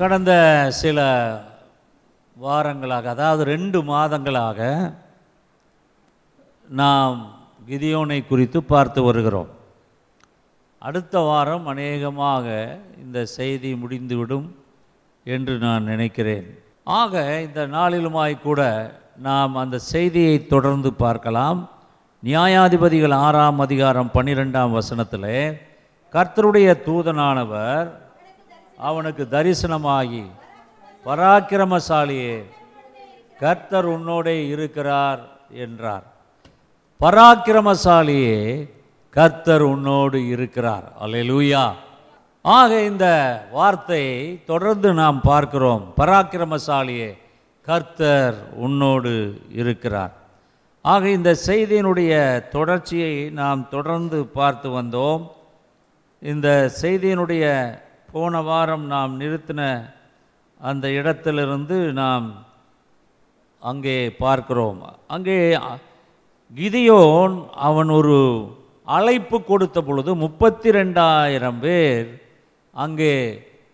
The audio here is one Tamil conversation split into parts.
கடந்த சில வாரங்களாக, அதாவது 2 மாதங்களாக நாம் கிதியோனை குறித்து பார்த்து வருகிறோம். அடுத்த வாரம் அநேகமாக இந்த செய்தி முடிந்துவிடும் என்று நான் நினைக்கிறேன். ஆக இந்த நாளிலுமாய்க்கூட நாம் அந்த செய்தியை தொடர்ந்து பார்க்கலாம். நியாயாதிபதிகள் 6ஆம் அதிகாரம் 12ஆம் வசனத்தில் கர்த்தருடைய தூதனானவர் அவனுக்கு தரிசனமாகி, பராக்கிரமசாலியே, கர்த்தர் உன்னோடே இருக்கிறார் என்றார். பராக்கிரமசாலியே, கர்த்தர் உன்னோடு இருக்கிறார். அல்லேலூயா. ஆக இந்த வார்த்தையை தொடர்ந்து நாம் பார்க்கிறோம். பராக்கிரமசாலியே, கர்த்தர் உன்னோடு இருக்கிறார். ஆக இந்த செய்தியினுடைய தொடர்ச்சியை நாம் தொடர்ந்து பார்த்து வந்தோம். இந்த செய்தியினுடைய போன வாரம் நாம் நிறுத்தின அந்த இடத்திலிருந்து நாம் அங்கே பார்க்கிறோம். அங்கே கிதியோன் அவன் ஒரு அழைப்பு கொடுத்த பொழுது 32,000 பேர் அங்கே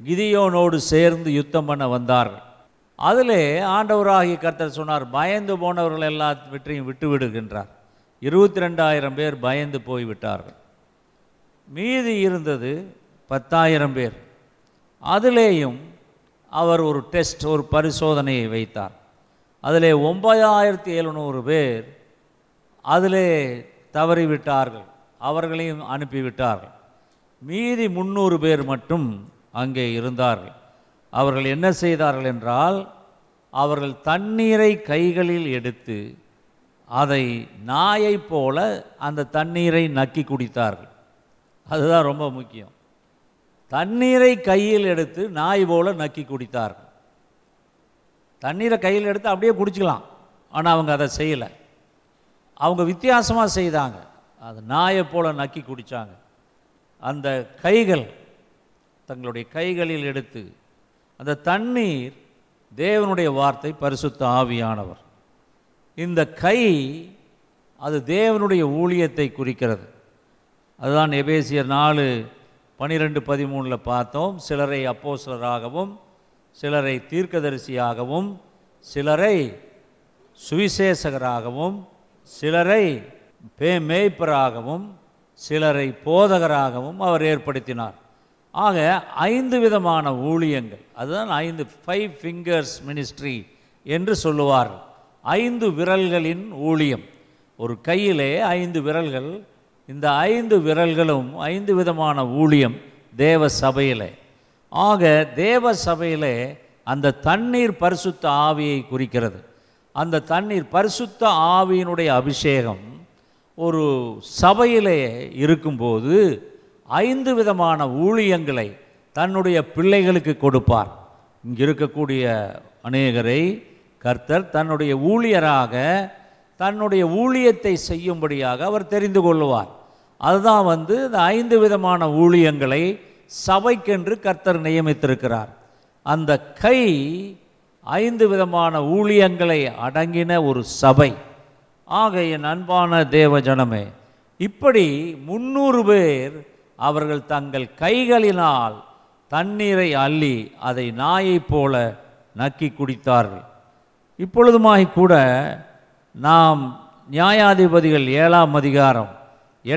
கிதியோனோடு சேர்ந்து யுத்தம் பண்ண வந்தார்கள். அதிலே ஆண்டவராகிய கர்த்தர் சொன்னார், பயந்து போனவர்கள் எல்லாவற்றையும் விட்டு விடுகின்றார். 22,000 பேர் பயந்து போய்விட்டார்கள். மீதி இருந்தது 10,000 பேர். அதிலேயும் அவர் ஒரு டெஸ்ட், ஒரு பரிசோதனையை வைத்தார். அதிலே 9,700 பேர் அதிலே தவறிவிட்டார்கள். அவர்களையும் அனுப்பிவிட்டார்கள். மீதி 300 பேர் மட்டும் அங்கே இருந்தார்கள். அவர்கள் என்ன செய்தார்கள் என்றால், அவர்கள் தண்ணீரை கைகளில் எடுத்து அதை நாயை போல அந்த தண்ணீரை நக்கி குடித்தார்கள். அதுதான் ரொம்ப முக்கியம். தண்ணீரை கையில் எடுத்து நாய் போல நக்கி குடித்தார்கள். தண்ணீரை கையில் எடுத்து அப்படியே குடிச்சிக்கலாம், ஆனால் அவங்க அதை செய்யலை. அவங்க வித்தியாசமாக செய்தாங்க. அது நாயை போல நக்கி குடித்தாங்க. அந்த கைகள் தங்களுடைய கைகளில் எடுத்து அந்த தண்ணீர் தேவனுடைய வார்த்தை, பரிசுத்த ஆவியானவர். இந்த கை அது தேவனுடைய ஊழியத்தை குறிக்கிறது. அதுதான் எபேசியர் 4:12-13 பார்த்தோம். சிலரை அப்போஸ்தலராகவும், சிலரை தீர்க்கதரிசியாகவும், சிலரை சுவிசேஷகராகவும், சிலரை மேய்ப்பராகவும், சிலரை போதகராகவும் அவர் ஏற்படுத்தினார். ஆக 5 விதமான ஊழியங்கள். அதுதான் 5 fingers ministry என்று சொல்லுவார். 5 விரல்களின் ஊழியம். ஒரு கையிலே 5 விரல்கள். இந்த 5 விரல்களும் 5 விதமான ஊழியம் தேவ சபையிலே. ஆக தேவ சபையிலே அந்த தண்ணீர் பரிசுத்த ஆவியை குறிக்கிறது. அந்த தண்ணீர் பரிசுத்த ஆவியினுடைய அபிஷேகம் ஒரு சபையிலே இருக்கும்போது 5 விதமான ஊழியங்களை தன்னுடைய பிள்ளைகளுக்கு கொடுப்பார். இங்கே இருக்கக்கூடிய அநேகரை கர்த்தர் தன்னுடைய ஊழியராக, தன்னுடைய ஊழியத்தை செய்யும்படியாக அவர் தெரிந்து கொள்ளுவார். அதுதான் இந்த 5 விதமான ஊழியங்களை சபைக்கென்று கர்த்தர் நியமித்திருக்கிறார். அந்த கை 5 விதமான ஊழியங்களை அடங்கின ஒரு சபை. ஆக என் அன்பான தேவ ஜனமே, இப்படி 300 பேர் அவர்கள் தங்கள் கைகளினால் தண்ணீரை அள்ளி அதை நாயைப் போல நக்கி குடித்தார்கள். இப்பொழுதுமாய்க்கூட நாம் நியாயாதிபதிகள் 7ஆம் அதிகாரம்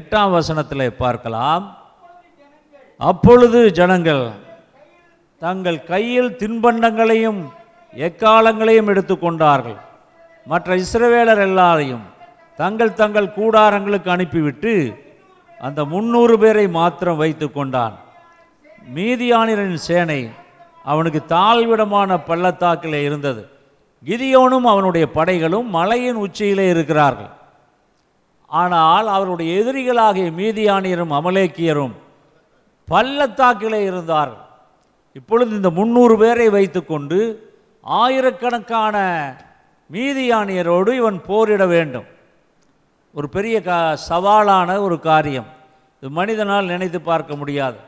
8ஆம் வசனத்தில் பார்க்கலாம். அப்பொழுது ஜனங்கள் தங்கள் கையில் தின்பண்டங்களையும் எக்காலங்களையும் எடுத்துக்கொண்டார்கள். மற்ற இஸ்ரவேலர் எல்லாரையும் தங்கள் தங்கள் கூடாரங்களுக்கு அனுப்பிவிட்டு அந்த 300 பேரை மாத்திரம் வைத்து கொண்டான். மீதியானின் சேனை அவனுக்கு தாழ்விடமான பள்ளத்தாக்கிலே இருந்தது. கிதியோனும் அவனுடைய படைகளும் மலையின் உச்சியிலே இருக்கிறார்கள். ஆனால் அவருடைய எதிரிகளாகிய மீதியானியரும் அமலேக்கியரும் பள்ளத்தாக்கிலே இருந்தார்கள். இப்பொழுது இந்த 300 பேரை வைத்து கொண்டு 1000கணக்கான மீதியானியரோடு இவன் போரிட வேண்டும். ஒரு பெரிய சவாலான ஒரு காரியம். இது மனிதனால் நினைத்து பார்க்க முடியாது.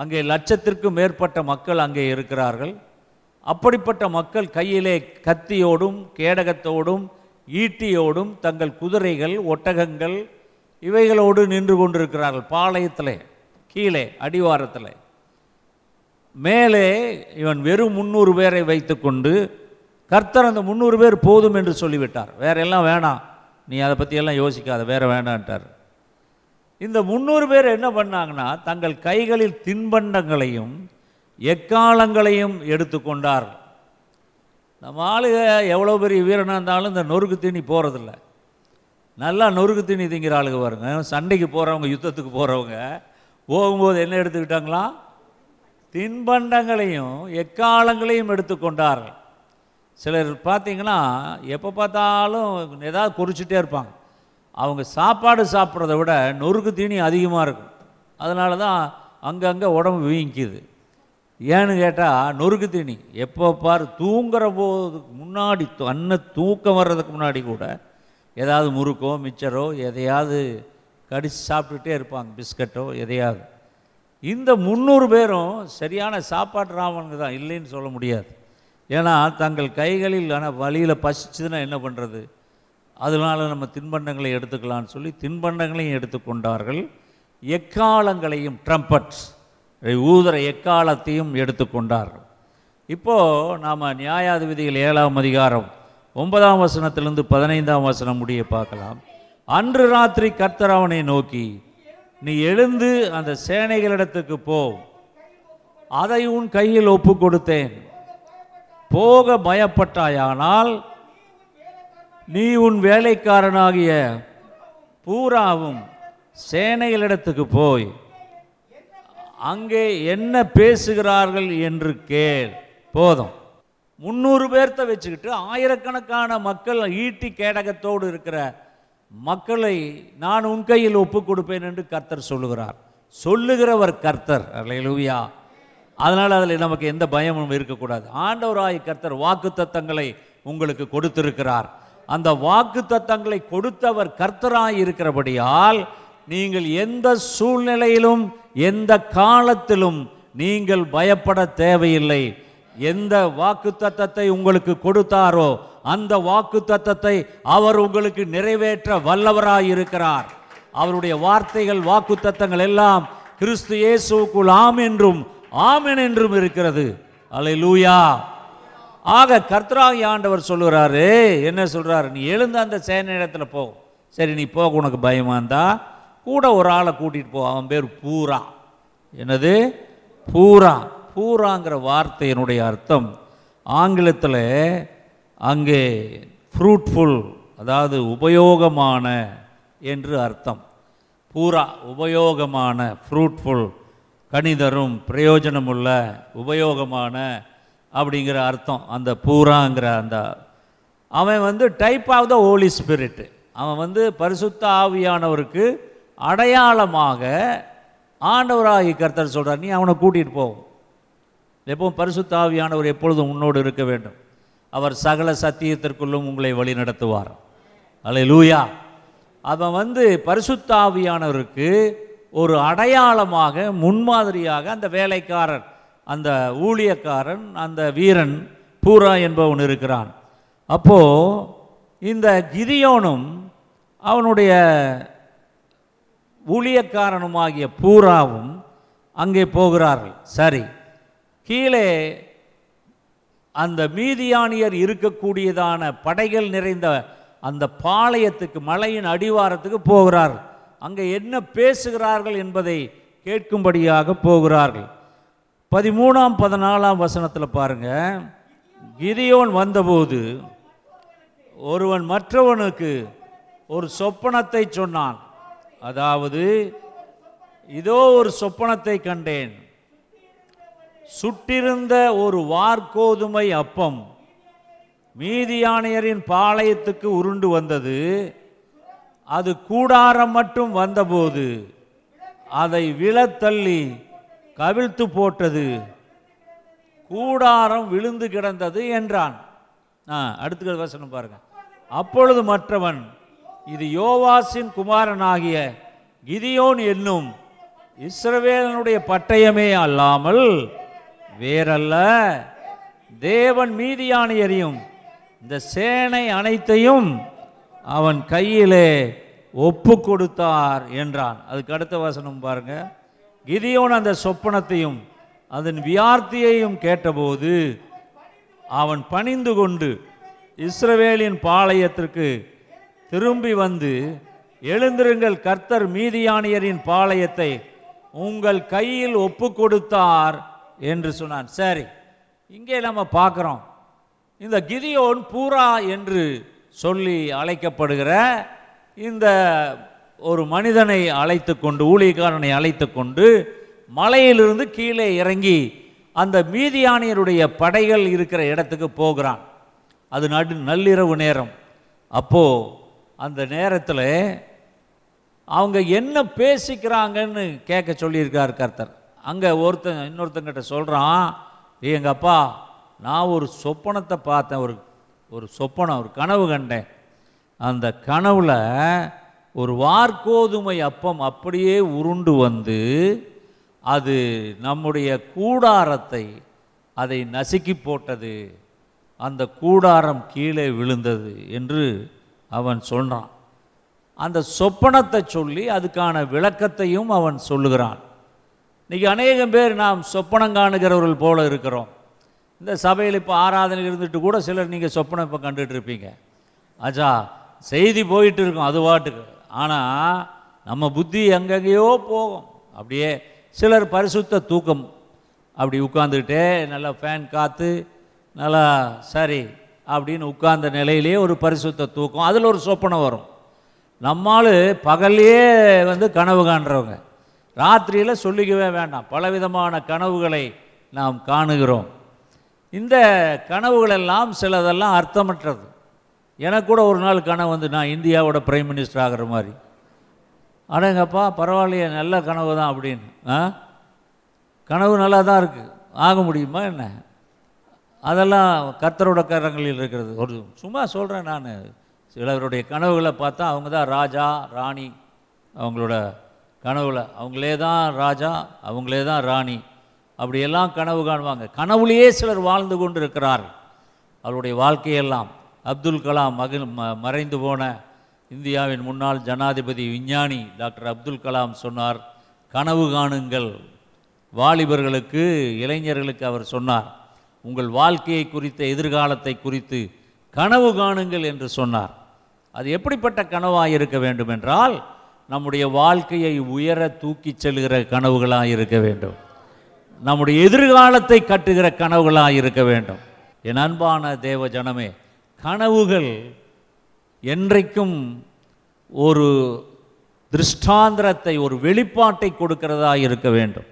அங்கே 100,000க்கும் மேற்பட்ட மக்கள் அங்கே இருக்கிறார்கள். அப்படிப்பட்ட மக்கள் கையிலே கத்தியோடும் கேடகத்தோடும் ஈட்டியோடும் தங்கள் குதிரைகள், ஒட்டகங்கள் இவைகளோடு நின்று கொண்டிருக்கிறார்கள். பாளையத்திலே, கீழே அடிவாரத்தில் மேலே இவன் வெறும் 300 பேரை வைத்துக்கொண்டு கர்த்தர் அந்த 300 பேர் போதும் என்று சொல்லிவிட்டார். வேறெல்லாம் வேணாம், நீ அதை பற்றியெல்லாம் யோசிக்காத, வேற வேண்டான்ட்டார். இந்த 300 பேர் என்ன பண்ணாங்கன்னா தங்கள் கைகளில் தின்பண்டங்களையும் எக்காலங்களையும் எடுத்துக்கொண்டார். நம்ம ஆளுக எவ்வளோ பெரிய வீரனாக இருந்தாலும் இந்த நொறுக்கு தீனி போகிறதில்ல. நல்லா நொறுக்கு தீனி திங்கிற ஆளுக பாருங்க, சண்டைக்கு போகிறவங்க, யுத்தத்துக்கு போகிறவங்க போகும்போது என்ன எடுத்துக்கிட்டாங்களா? தின்பண்டங்களையும் எக்காலங்களையும் எடுத்துக்கொண்டார். சிலர் பார்த்திங்கன்னா எப்போ பார்த்தாலும் ஏதாவது குறிச்சிட்டே இருப்பாங்க. அவங்க சாப்பாடு சாப்பிட்றத விட நொறுக்கு தீனி அதிகமாக இருக்கும். அதனால தான் அங்கங்கே உடம்பு வீங்கிக்குது. ஏன்னு கேட்டால் நொறுக்கு தீனி எப்போ பார், தூங்குற போதுக்கு முன்னாடி, அன்ன தூக்கம் வர்றதுக்கு முன்னாடி கூட ஏதாவது முறுக்கோ மிச்சரோ எதையாவது கடிச்சு சாப்பிட்டுட்டே இருப்பாங்க, பிஸ்கட்டோ எதையாவது. இந்த 300 பேரும் சரியான சாப்பாட்டு ராமனுக்கு தான், இல்லைன்னு சொல்ல முடியாது. ஏன்னா தங்கள் கைகளில், ஆனால் வழியில் பசிச்சுதுன்னா என்ன பண்ணுறது, அதனால நம்ம தின்பண்டங்களை எடுத்துக்கலான்னு சொல்லி தின்பண்டங்களையும் எடுத்துக்கொண்டார்கள். எக்காலங்களையும், ட்ரம்பட்ஸ் ஊதுற எக்காலத்தையும் எடுத்துக்கொண்டார்கள். இப்போது நாம் நியாயாதிபதிகள் 7ஆம் அதிகாரம் 9ஆம் வசனத்திலிருந்து 15ஆம் வசனம் முடிய பார்க்கலாம். அன்று ராத்திரி கர்த்தர் அவனை நோக்கி, நீ எழுந்து அந்த சேனைகளிடத்துக்கு போ, அதை உன் கையில் ஒப்பு கொடுத்தேன், போக பயப்பட்டாயானால் நீ உன் வேலைக்காரனாகிய பூராவும் சேனைகளிடத்துக்கு போய் அங்கே என்ன பேசுகிறார்கள் என்று கேள். போதும், 300 பேர்த்த வச்சுக்கிட்டு ஆயிரக்கணக்கான மக்கள், ஈட்டி கேடகத்தோடு இருக்கிற மக்களை நான் உன் கையில் ஒப்பு கொடுப்பேன் என்று கர்த்தர் சொல்லுகிறார். சொல்லுகிறவர் கர்த்தர், அல்லேலூயா. அதனால் அதில் நமக்கு எந்த பயமும் இருக்கக்கூடாது. ஆண்டவராகிய கர்த்தர் வாக்குத்தத்தங்களை உங்களுக்கு கொடுத்திருக்கிறார். அந்த வாக்குத்தத்தங்களை கொடுத்தவர் கர்த்தராய் இருக்கிறபடியால் நீங்கள் எந்த சூழ்நிலையிலும் எந்த காலத்திலும் நீங்கள் பயப்பட தேவையில்லை. எந்த வாக்குத்தத்தத்தை உங்களுக்கு கொடுத்தாரோ அந்த வாக்குத்தத்தத்தை அவர் உங்களுக்கு நிறைவேற்ற வல்லவராய் இருக்கிறார். அவருடைய வார்த்தைகள், வாக்குத்தத்தங்கள் எல்லாம் கிறிஸ்து இயேசுவுக்குள் ஆம் என்றும் ஆமென் என்றும் இருக்கிறது. அல்லேலூயா. ஆக கர்த்தராகிய ஆண்டவர் சொல்லுகிறாரு, என்ன சொல்கிறாரு? நீ எழுந்து அந்த சேனை இடத்துல போ. சரி, நீ போக உனக்கு பயமாக இருந்தா கூட ஒரு ஆளை கூட்டிகிட்டு போ. அவன் பேர் பூரா. என்னது? பூரா. பூராங்கிற வார்த்தையினுடைய அர்த்தம் ஆங்கிலத்தில் அங்கே ஃப்ரூட்ஃபுல், அதாவது உபயோகமான என்று அர்த்தம். பூரா உபயோகமான, ஃப்ரூட்ஃபுல் கனிதரும், பிரயோஜனமுள்ள, உபயோகமான அப்படிங்கிற அர்த்தம் அந்த பூராங்கிற. அந்த அவன் வந்து type of the holy spirit. அவன் வந்து பரிசுத்த ஆவியானவருக்கு அடையாளமாக ஆண்டவராகி கர்த்தர் சொல்கிறார், நீ அவனை கூட்டிகிட்டு போவோம். எப்பவும் பரிசுத்த ஆவியானவர் எப்பொழுதும் உன்னோடு இருக்க வேண்டும். அவர் சகல சத்தியத்திற்குள்ளும் உங்களை வழி நடத்துவார். அல்லேலூயா. அவன் வந்து பரிசுத்த ஆவியானவருக்கு ஒரு அடையாளமாக, முன்மாதிரியாக அந்த வேலைக்காரன், அந்த ஊழியக்காரன், அந்த வீரன் பூரா என்பவன் இருக்கிறான். அப்போது இந்த கிதியோனும் அவனுடைய ஊழியக்காரனுமாகிய பூராவும் அங்கே போகிறார்கள். சரி, கீழே அந்த மீதியானியர் இருக்கக்கூடியதான படைகள் நிறைந்த அந்த பாளையத்துக்கு, மலையின் அடிவாரத்துக்கு போகிறார்கள். அங்கே என்ன பேசுகிறார்கள் என்பதை கேட்கும்படியாக போகிறார்கள். 13ஆம் 14ஆம் வசனத்தில் பாருங்கள். கிதியோன் வந்தபோது ஒருவன் மற்றவனுக்கு ஒரு சொப்பனத்தை சொன்னான். அதாவது, இதோ ஒரு சொப்பனத்தை கண்டேன், சுட்டிருந்த ஒரு வார்கோதுமை அப்பம் மீதியானியரின் பாளையத்துக்கு உருண்டு வந்தது, அது கூடாரம் மட்டும் வந்தபோது அதை விழத்தள்ளி கவிழ்த்து போட்டது, கூடாரம் விழுந்து கிடந்தது என்றான். அடுத்த வசனம் பாருங்க. அப்பொழுது மற்றவன், இது யோவாசின் குமாரனாகிய கிதியோன் என்னும் இஸ்ரவேலனுடைய பட்டயமே அல்லாமல் வேறல்ல, தேவன் மீதியானியரையும் இந்த சேனை அனைத்தையும் அவன் கையிலே ஒப்பு கொடுத்தார் என்றான். அதுக்கு அடுத்த வசனம் பாருங்க. கிதியோன் அந்த சொப்பனத்தையும் அதன் வியார்த்தியையும் கேட்டபோது அவன் பணிந்து கொண்டு இஸ்ரவேலின் பாளையத்திற்கு திரும்பி வந்து, எழுந்திருங்கள், கர்த்தர் மீதியானியரின் பாளையத்தை உங்கள் கையில் ஒப்பு கொடுத்தார் என்று சொன்னான். சரி, இங்கே நம்ம பார்க்குறோம், இந்த கிதியோன் பூரா என்று சொல்லி அழைக்கப்படுகிற இந்த ஒரு மனிதனை அழைத்து கொண்டு, ஊழியக்காரனை அழைத்து கொண்டு மலையிலிருந்து கீழே இறங்கி அந்த மீதியானியருடைய படைகள் இருக்கிற இடத்துக்கு போகிறான். அது நள்ளிரவு நேரம். அப்போது அந்த நேரத்தில் அவங்க என்ன பேசிக்கிறாங்கன்னு கேட்க சொல்லியிருக்கார் கர்த்தர். அங்கே இன்னொருத்தங்கிட்ட சொல்கிறான், எங்கள் அப்பா, நான் ஒரு சொப்பனத்தை பார்த்தேன், ஒரு கனவு கண்டேன். அந்த கனவில் ஒரு வார்கோதுமை அப்பம் அப்படியே உருண்டு வந்து அது நம்முடைய கூடாரத்தை அதை நசுக்கி போட்டது, அந்த கூடாரம் கீழே விழுந்தது என்று அவன் சொல்கிறான். அந்த சொப்பனத்தை சொல்லி அதுக்கான விளக்கத்தையும் அவன் சொல்லுகிறான். இன்றைக்கி அநேகம் பேர் நாம் சொப்பனம் காணுகிறவர்கள் போல இருக்கிறோம். இந்த சபையில் இப்போ ஆராதனை இருந்துட்டு கூட சிலர் நீங்கள் சொப்பனம் இப்போ கண்டுகிட்ருப்பீங்க. ஆச்சா, செய்தி போயிட்டு இருக்கும் அது பாட்டுக்கு. ஆனால் நம்ம புத்தி எங்கெங்கேயோ போகும். அப்படியே சிலர் பரிசுத்த தூக்கம், அப்படி உட்காந்துக்கிட்டே நல்லா ஃபேன் காற்று நல்லா சரி அப்படின்னு உட்கார்ந்த நிலையிலே ஒரு பரிசுத்த தூக்கம், அதில் ஒரு சொப்பனம் வரும். நம்மால் பகல்லையே கனவு காண்றவங்க, ராத்திரியில் சொல்லிக்கவே வேண்டாம், பலவிதமான கனவுகளை நாம் காணுகிறோம். இந்த கனவுகளெல்லாம் சிலதெல்லாம் அர்த்தமற்றது. எனக்கு கூட ஒரு நாள் கனவு நான் இந்தியாவோட பிரைம் மினிஸ்டர் ஆகிற மாதிரி, அடங்கப்பா பரவாயில்லையே, நல்ல கனவு தான் அப்படின்னு. கனவு நல்லா தான் இருக்குது, ஆக முடியுமா என்ன? அதெல்லாம் கர்த்தரோட கரங்களில் இருக்கிறது. ஒரு சும்மா சொல்கிறேன், நான் சிலருடைய கனவுகளை பார்த்தா அவங்க தான் ராஜா ராணி, அவங்களோட கனவுல அவங்களே தான் ராஜா, அவங்களே தான் ராணி, அப்படியெல்லாம் கனவு காணுவாங்க. கனவுலேயே சிலர் வாழ்ந்து கொண்டு இருக்கிறார் அவருடைய வாழ்க்கையெல்லாம். அப்துல் கலாம் மறைந்து போன இந்தியாவின் முன்னாள் ஜனாதிபதி விஞ்ஞானி டாக்டர் அப்துல் கலாம் சொன்னார், கனவு காணுங்கள். வாலிபர்களுக்கு, இளைஞர்களுக்கு அவர் சொன்னார், உங்கள் வாழ்க்கையை குறித்த, எதிர்காலத்தை குறித்து கனவு காணுங்கள் என்று சொன்னார். அது எப்படிப்பட்ட கனவாக இருக்க வேண்டும் என்றால், நம்முடைய வாழ்க்கையை உயர தூக்கி செல்கிற கனவுகளாக இருக்க வேண்டும், நம்முடைய எதிர்காலத்தை கட்டுகிற கனவுகளாக இருக்க வேண்டும். என் அன்பான தேவ ஜனமே, கனவுகள் என்றைக்கும் ஒரு திருஷ்டாந்திரத்தை, ஒரு வெளிப்பாட்டை கொடுக்கிறதா இருக்க வேண்டும்.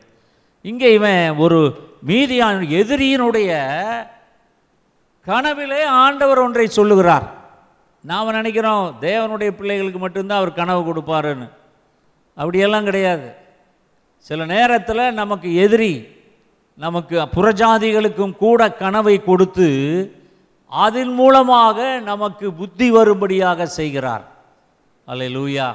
இங்கே இவன் ஒரு மீதியான எதிரியினுடைய கனவிலே ஆண்டவர் ஒன்றை சொல்லுகிறார். நாம் நினைக்கிறோம் தேவனுடைய பிள்ளைகளுக்கு மட்டும்தான் அவர் கனவு கொடுப்பாருன்னு. அப்படியெல்லாம் கிடையாது. சில நேரத்தில் நமக்கு எதிரி, நமக்கு புறஜாதிகளுக்கும் கூட கனவை கொடுத்து அதன் மூலமாக நமக்கு புத்தி வரும்படியாக செய்கிறார். அல்லேலூயா.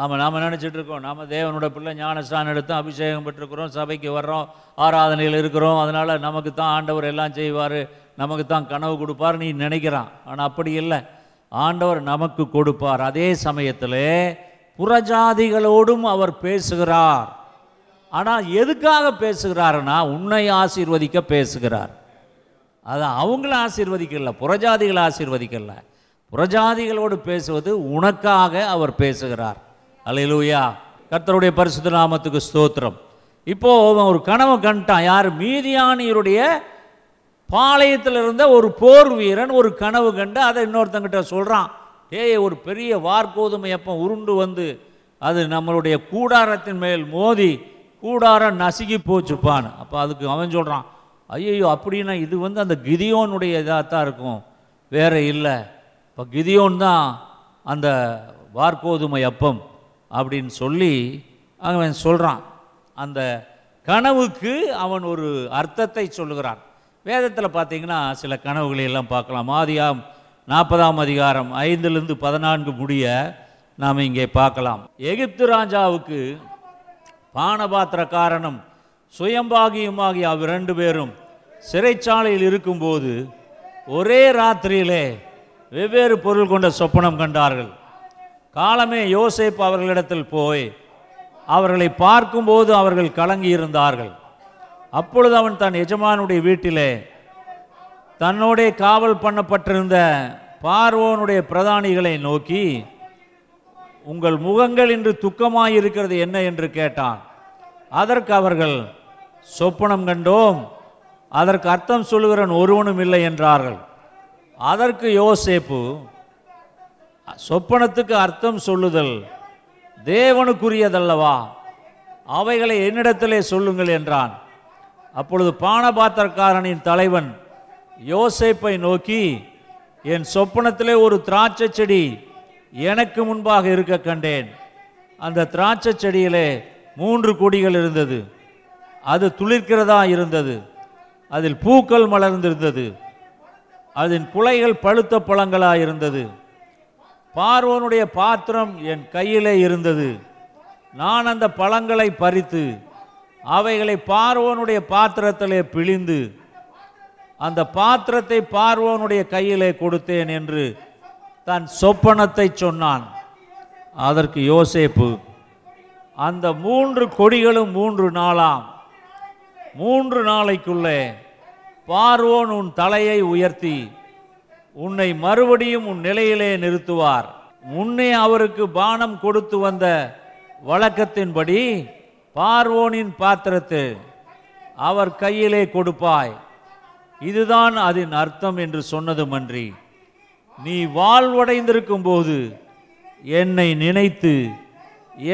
ஆமாம், நாம் நினச்சிட்ருக்கோம் நம்ம தேவனோட பிள்ளை, ஞானஸ்தானம் எடுத்தோம், அபிஷேகம் பெற்றுக்கிறோம், சபைக்கு வர்றோம், ஆராதனையில் இருக்கிறோம், அதனால் நமக்கு தான் ஆண்டவர் எல்லாம் செய்வார், நமக்கு தான் கனவு கொடுப்பார் நீ நினைக்கிறான். ஆனால் அப்படி இல்லை, ஆண்டவர் நமக்கு கொடுப்பார். அதே சமயத்தில் புறஜாதிகளோடும் அவர் பேசுகிறார். ஆனால் எதுக்காக பேசுகிறாருன்னா, உன்னை ஆசீர்வதிக்க பேசுகிறார். அது அவங்கள ஆசீர்வதிக்கல, புறஜாதிகளை ஆசீர்வதிக்கல, புறஜாதிகளோடு பேசுவது உனக்காக அவர் பேசுகிறார். அல்லேலூயா. கர்த்தருடைய பரிசுத்த நாமத்துக்கு ஸ்தோத்திரம். இப்போது அவன் ஒரு கனவு கண்டான். யார்? மீதியானியருடைய பாளையத்தில் இருந்த ஒரு போர் வீரன் ஒரு கனவு கண்டு அதை இன்னொருத்தங்கிட்ட சொல்கிறான். ஏய், ஒரு பெரிய வார்கோதுமை அப்போ உருண்டு வந்து அது நம்மளுடைய கூடாரத்தின் மேல் மோதி கூடாரம் நசுக்கி போச்சுப்பான். அப்போ அதுக்கு அவன் சொல்கிறான், ஐயோ அப்படின்னா இது அந்த கிதியோனுடைய இதாக தான் இருக்கும், வேறு இல்லை, இப்போ கிதியோன் தான் அந்த வார்கோதுமை அப்பம் அப்படின்னு சொல்லி அவன் சொல்கிறான். அந்த கனவுக்கு அவன் ஒரு அர்த்தத்தை சொல்லுகிறான். வேதத்தில் பார்த்தீங்கன்னா சில கனவுகளையெல்லாம் பார்க்கலாம். ஆதியாகமம் 40ஆம் அதிகாரம் 5-14 முடிய நாம் இங்கே பார்க்கலாம். எகிப்து ராஜாவுக்கு பானபாத்திரக்காரனும் சுயம்பாகியுமாகிய அவ்விரண்டு பேரும் சிறைச்சாலையில் இருக்கும்போது ஒரே ராத்திரியிலே வெவ்வேறு பொருள் கொண்ட சொப்பனம் கண்டார்கள். காலமே யோசேப்பு அவர்களிடத்தில் போய் அவர்களை பார்க்கும்போது அவர்கள் கலங்கி இருந்தார்கள். அப்பொழுது அவன் தன் எஜமானுடைய வீட்டிலே தன்னோட காவல் பண்ணப்பட்டிருந்த பார்வோனுடைய பிரதானிகளை நோக்கி, உங்கள் முகங்கள் இன்று துக்கமாயிருக்கிறது என்ன என்று கேட்டான். அதற்கு அவர்கள், சொப்பனம் கண்டோம், அதற்கு அர்த்தம் சொல்லுகிறன் ஒருவனும் இல்லை என்றார்கள். அதற்கு யோசேப்பு, சொப்பனத்துக்கு அர்த்தம் சொல்லுதல் தேவனுக்குரியதல்லவா, அவைகளை என்னிடத்திலே சொல்லுங்கள் என்றான். அப்பொழுது பானபாத்திரக்காரனின் தலைவன் யோசேப்பை நோக்கி, என் சொப்பனத்திலே ஒரு திராட்சை செடி எனக்கு முன்பாக இருக்க கண்டேன். அந்த திராட்சை செடியிலே 3 கொடிகள் இருந்தது, அது துளிர்க்கிறதா இருந்தது, அதில் பூக்கள் மலர்ந்திருந்தது, அதன் குலைகள் பழுத்த பழங்களாக இருந்தது. பார்வோனுடைய பாத்திரம் என் கையிலே இருந்தது. நான் அந்த பழங்களை பறித்து அவைகளை பார்வோனுடைய பாத்திரத்திலே பிழிந்து அந்த பாத்திரத்தை பார்வோனுடைய கையிலே கொடுத்தேன் என்று தன் சொப்பனத்தை சொன்னான். அதற்கு யோசேப்பு, அந்த 3 கொடிகளும் 3 நாளாம் 3 நாளைக்குள்ளே பார்வோன் உன் தலையை உயர்த்தி உன்னை மறுபடியும் உன் நிலையிலே நிறுத்துவார். முன்னே அவருக்கு பானம் கொடுத்து வந்த வழக்கத்தின்படி பார்வோனின் பாத்திரத்தை அவர் கையிலே கொடுப்பாய். இதுதான் அதன் அர்த்தம் என்று சொன்னதுமன்றி, நீ வாழ்வடைந்திருக்கும் போது என்னை நினைத்து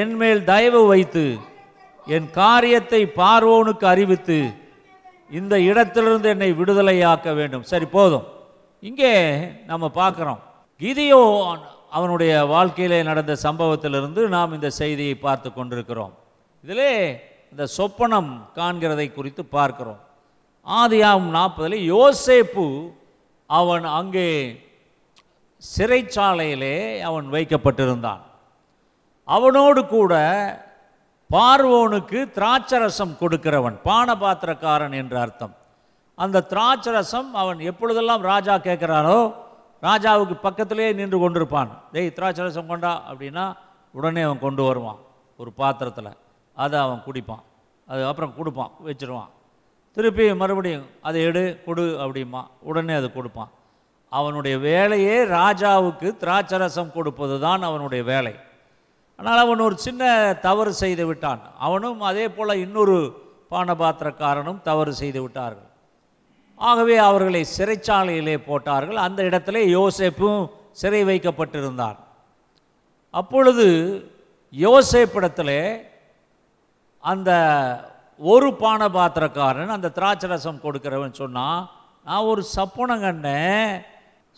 என் மேல் தயவு வைத்து என் காரியத்தை பார்வோனுக்கு அறிவித்து இந்த இடத்திலிருந்து என்னை விடுதலையாக்க வேண்டும். சரி, போதும். இங்கே நம்ம பார்க்குறோம், கிதியோன் அவனுடைய வாழ்க்கையிலே நடந்த சம்பவத்திலிருந்து நாம் இந்த செய்தியை பார்த்து கொண்டிருக்கிறோம். இதிலே இந்த சொப்பனம் காண்கிறதை குறித்து பார்க்கிறோம். ஆதியாகமம் 40 யோசேப்பு அவன் அங்கே சிறைச்சாலையிலே அவன் வைக்கப்பட்டிருந்தான். அவனோடு கூட பார்வோனுக்கு திராட்சரசம் கொடுக்கிறவன், பானபாத்திரக்காரன் என்று அர்த்தம். அந்த திராட்சரசம் அவன் எப்பொழுதெல்லாம் ராஜா கேட்குறானோ ராஜாவுக்கு பக்கத்திலே நின்று கொண்டிருப்பான். டேய், திராட்சரசம் கொண்டா அப்படின்னா உடனே அவன் கொண்டு வருவான் ஒரு பாத்திரத்தில். அதை அவன் குடிப்பான், அது அப்புறம் கொடுப்பான், வச்சுருவான். திருப்பி மறுபடியும் அதை எடு கொடு அப்படிமா, உடனே அது கொடுப்பான். அவனுடைய வேலையே ராஜாவுக்கு திராட்சரசம் கொடுப்பது தான் அவனுடைய வேலை. ஆனால் அவன் ஒரு சின்ன தவறு செய்து விட்டான். அவனும் அதே போல் இன்னொரு பானபாத்திரக்காரனும் தவறு செய்து விட்டார்கள். ஆகவே அவர்களை சிறைச்சாலையிலே போட்டார்கள். அந்த இடத்துல யோசேப்பும் சிறை வைக்கப்பட்டிருந்தான். அப்பொழுது யோசேப்பிடத்தில் அந்த ஒரு பானபாத்திரக்காரன், அந்த திராட்சரசம் கொடுக்கிறவன், சொன்னான், நான் ஒரு சொப்பனம் கண்டேன்.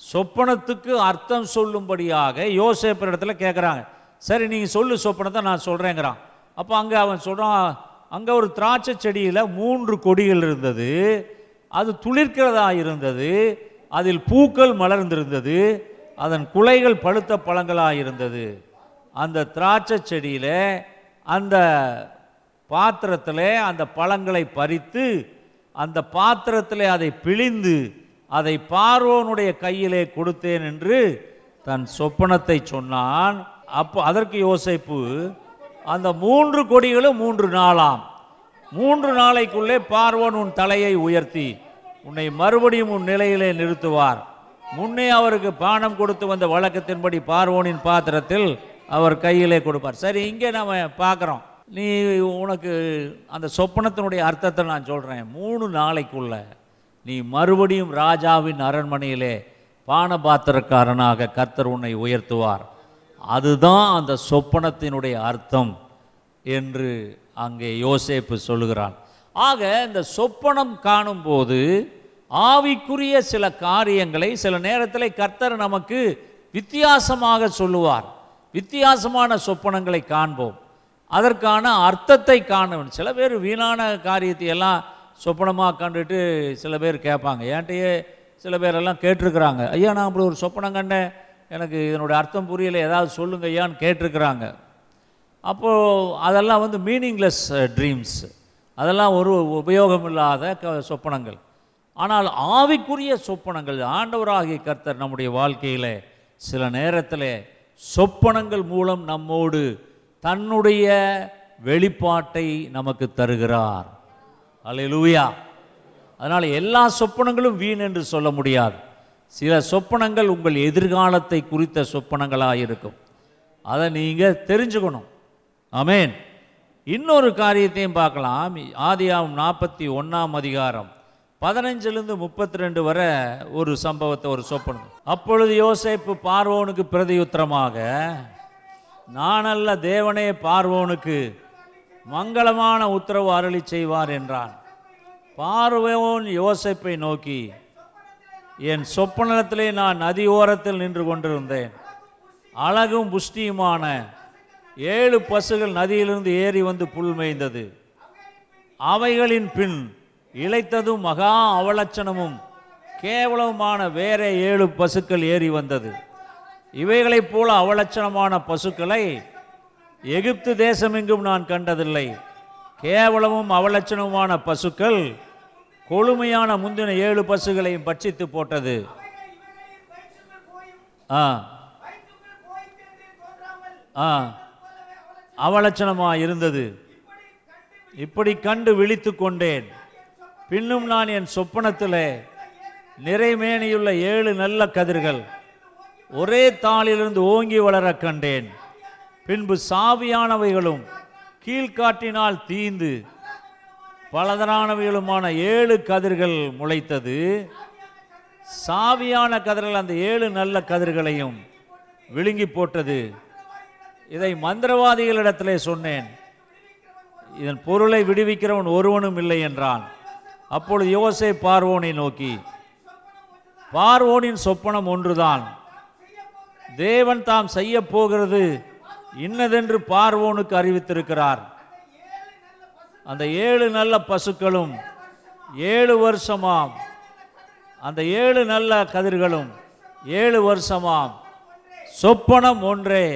சொப்பனத்துக்கு அர்த்தம் சொல்லும்படியாக யோசேப்பு இடத்துல கேட்குறாங்க. சரி, நீங்கள் சொல்லு சொப்பனத்தை, நான் சொல்கிறேங்கிறான். அப்போ அங்கே அவன் சொல்கிறான், அங்கே ஒரு திராட்சை செடியில் 3 கொடிகள் இருந்தது, அது துளிர்க்கிறதா இருந்தது, அதில் பூக்கள் மலர்ந்திருந்தது, அதன் குலைகள் பழுத்த பழங்களாக இருந்தது. அந்த திராட்சை செடியில் அந்த பாத்திரத்தில் அந்த பழங்களை பறித்து அந்த பாத்திரத்தில் அதை பிழிந்து அதை பார்வோனுடைய கையிலே கொடுத்தேன் என்று தன் சொப்பனத்தை சொன்னான். அப்போ அதற்கு யோசேப்பு, அந்த 3 கொடிகளும் 3 நாளாம் 3 நாளைக்குள்ளே பார்வோன் உன் தலையை உயர்த்தி உன்னை மறுபடியும் உன் நிலையிலே நிறுத்துவார். முன்னே அவருக்கு பானம் கொடுத்து வந்த வழக்கத்தின்படி பார்வோனின் பாத்திரத்தில் அவர் கையிலே கொடுப்பார். சரி, இங்கே நம்ம பார்க்குறோம், நீ உனக்கு அந்த சொப்பனத்தினுடைய அர்த்தத்தை நான் சொல்கிறேன். 3 நாளைக்குள்ள நீ மறுபடியும் ராஜாவின் அரண்மனையிலே பானபாத்திரக்காரனாக கர்த்தர் உன்னை உயர்த்துவார். அதுதான் அந்த சொப்பனத்தினுடைய அர்த்தம் என்று அங்கே யோசேப்பு சொல்லுகிறான். ஆக இந்த சொப்பனம் காணும்போது ஆவிக்குரிய சில காரியங்களை சில நேரத்தில் கர்த்தர் நமக்கு வித்தியாசமாக சொல்லுவார். வித்தியாசமான சொப்பனங்களை காண்போம், அதற்கான அர்த்தத்தை காணவன். சில பேர் வீணான காரியத்தை எல்லாம் சொப்பனமாக கண்டுட்டு சில பேர் கேட்பாங்க. ஏன்ட்டையே சில பேரெல்லாம் கேட்டிருக்கிறாங்க, ஐயா நான் அப்படி ஒரு சொப்பனம் கண்டேன், எனக்கு இதனுடைய அர்த்தம் புரியலை, ஏதாவது சொல்லுங்க ஐயான்னு கேட்டிருக்கிறாங்க. அப்போது அதெல்லாம் வந்து மீனிங்லெஸ் ட்ரீம்ஸ், அதெல்லாம் ஒரு உபயோகமில்லாத சொப்பனங்கள். ஆனால் ஆவிக்குரிய சொப்பனங்கள் ஆண்டவராகிய கர்த்தர் நம்முடைய வாழ்க்கையில் சில நேரத்தில் சொப்பனங்கள் மூலம் நம்மோடு தன்னுடைய வெளிப்பாட்டை நமக்கு தருகிறார். அல்லேலூயா. அதனால் எல்லா சொப்பனங்களும் வீண் என்று சொல்ல முடியாது. சில சொப்பனங்கள் உங்கள் எதிர்காலத்தை குறித்த சொப்பனங்களாக இருக்கும். அதை நீங்கள் தெரிஞ்சுக்கணும். ஆமேன். இன்னொரு காரியத்தையும் பார்க்கலாம். ஆதியாகமம் 41:15-32 வரை ஒரு சம்பவத்தை, ஒரு சொப்பனம். அப்பொழுது யோசேப்பு பார்வோனுக்கு பிரதியுத்தரமாக, நானல்ல தேவனே பார்வோனுக்கு மங்களமான உத்தரவு அருளி செய்வார் என்றான். பார்வோன் யோசேப்பை நோக்கி, என் சொப்பனத்திலே நான் நதியோரத்தில் நின்று கொண்டிருந்தேன். அழகும் புஷ்டியுமான 7 பசுகள் நதியிலிருந்து ஏறி வந்து புல் மேய்ந்தது. அவைகளின் பின் இளைத்ததும் மகா அவலட்சணமும் கேவலமான வேற 7 பசுக்கள் ஏறி வந்தது. இவைகளைப் போல அவலட்சணமான பசுக்களை எகிப்து தேசமெங்கும் நான் கண்டதில்லை. கேவலமும் அவலட்சணமான பசுக்கள் கொழுமையான முந்தின 7 பசுகளையும் பட்சித்து போட்டது. அவலட்சணமாக இருந்தது. இப்படி கண்டு விழித்து கொண்டேன். பின்னும் நான் என் சொப்பனத்தில் நிறைமேனியுள்ள 7 நல்ல கதிர்கள் ஒரே தாளிலிருந்து ஓங்கி வளர கண்டேன். பின்பு சாவியானவைகளும் கீழ்காட்டினால் தீந்து பலதரானவைகளுமான 7 கதிர்கள் முளைத்தது. சாவியான கதிர்கள் அந்த 7 நல்ல கதிர்களையும் விழுங்கி போட்டது. இதை மந்திரவாதிகளிடத்திலே சொன்னேன். இதன் பொருளை விடுவிக்கிறவன் ஒருவனும் இல்லை என்றான். அப்பொழுது யோசேப்பு பார்வோனை நோக்கி, பார்வோனின் சொப்பனம் ஒன்றுதான். தேவன் தாம் செய்ய போகிறது இன்னதென்று பார்வோனுக்கு அறிவித்திருக்கிறார். அந்த 7 நல்ல பசுக்களும் 7 வருஷமாம் அந்த 7 நல்ல கதிர்களும் 7 வருஷமாம் சொப்பனம் ஒன்றே.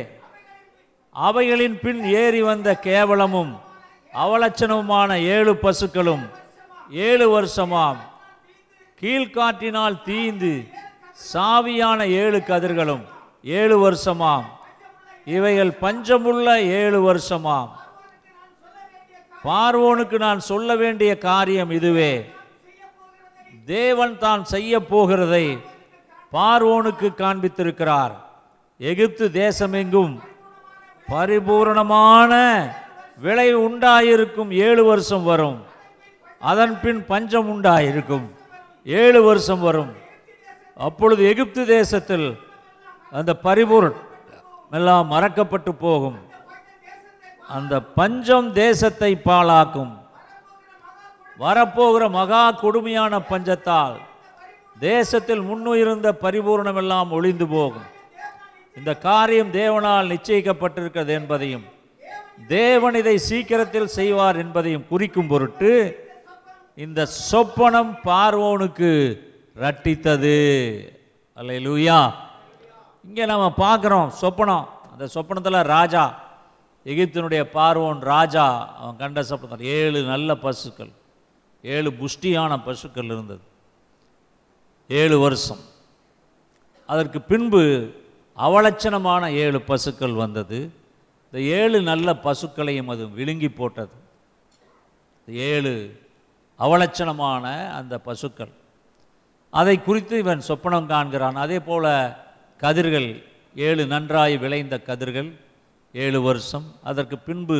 அவைகளின் பின் ஏறி வந்த கேவலமும் அவலட்சணமுமான 7 பசுக்களும் 7 வருஷமாம் கீழ்காற்றினால் தீந்து சாவியான 7 கதிர்களும் 7 வருஷமாம் இவைகள் பஞ்சமுள்ள 7 வருஷமாம் பார்வோனுக்கு நான் சொல்ல வேண்டிய காரியம் இதுவே. தேவன் தான் செய்ய போகிறதை பார்வோனுக்கு காண்பித்திருக்கிறார். எகிப்து தேசமெங்கும் பரிபூரணமான விளை உண்டாயிருக்கும். 7 வருஷம் வரும். அதன் பின் பஞ்சம் உண்டாயிருக்கும். 7 வருஷம் வரும். அப்பொழுது எகிப்து தேசத்தில் அந்த பரிபூரணம் எல்லாம் மறக்கப்பட்டு போகும். அந்த பஞ்சம் தேசத்தை பாழாக்கும். வரப்போகிற மகா கொடுமையான பஞ்சத்தால் தேசத்தில் முன்னிருந்த பரிபூரணம் எல்லாம் ஒழிந்து போகும். இந்த காரியம் தேவனால் நிச்சயிக்கப்பட்டிருக்கிறது என்பதையும் தேவன் இதை சீக்கிரத்தில் செய்வார் என்பதையும் குறிக்கும் பொருட்டு இந்த சொப்பனம் பார்வோனுக்கு ரட்டித்தது. அல்லேலூயா. இங்கே நம்ம பார்க்குறோம் சொப்பனம். அந்த சொப்பனத்தில் ராஜா, எகிப்தினுடைய பார்வோன் ராஜா, அவன் கண்ட சொப்பனம் 7 நல்ல பசுக்கள், 7 புஷ்டியான பசுக்கள் இருந்தது. 7 வருஷம். அதற்கு பின்பு அவலட்சணமான 7 பசுக்கள் வந்தது. இந்த 7 நல்ல பசுக்களையும் அது விழுங்கி போட்டது. 7 அவலட்சணமான அந்த பசுக்கள், அதை குறித்து இவன் சொப்பனம் காண்கிறான். அதே போல் கதிர்கள் 7 நன்றாய் விளைந்த கதிர்கள் 7 வருஷம். அதற்கு பின்பு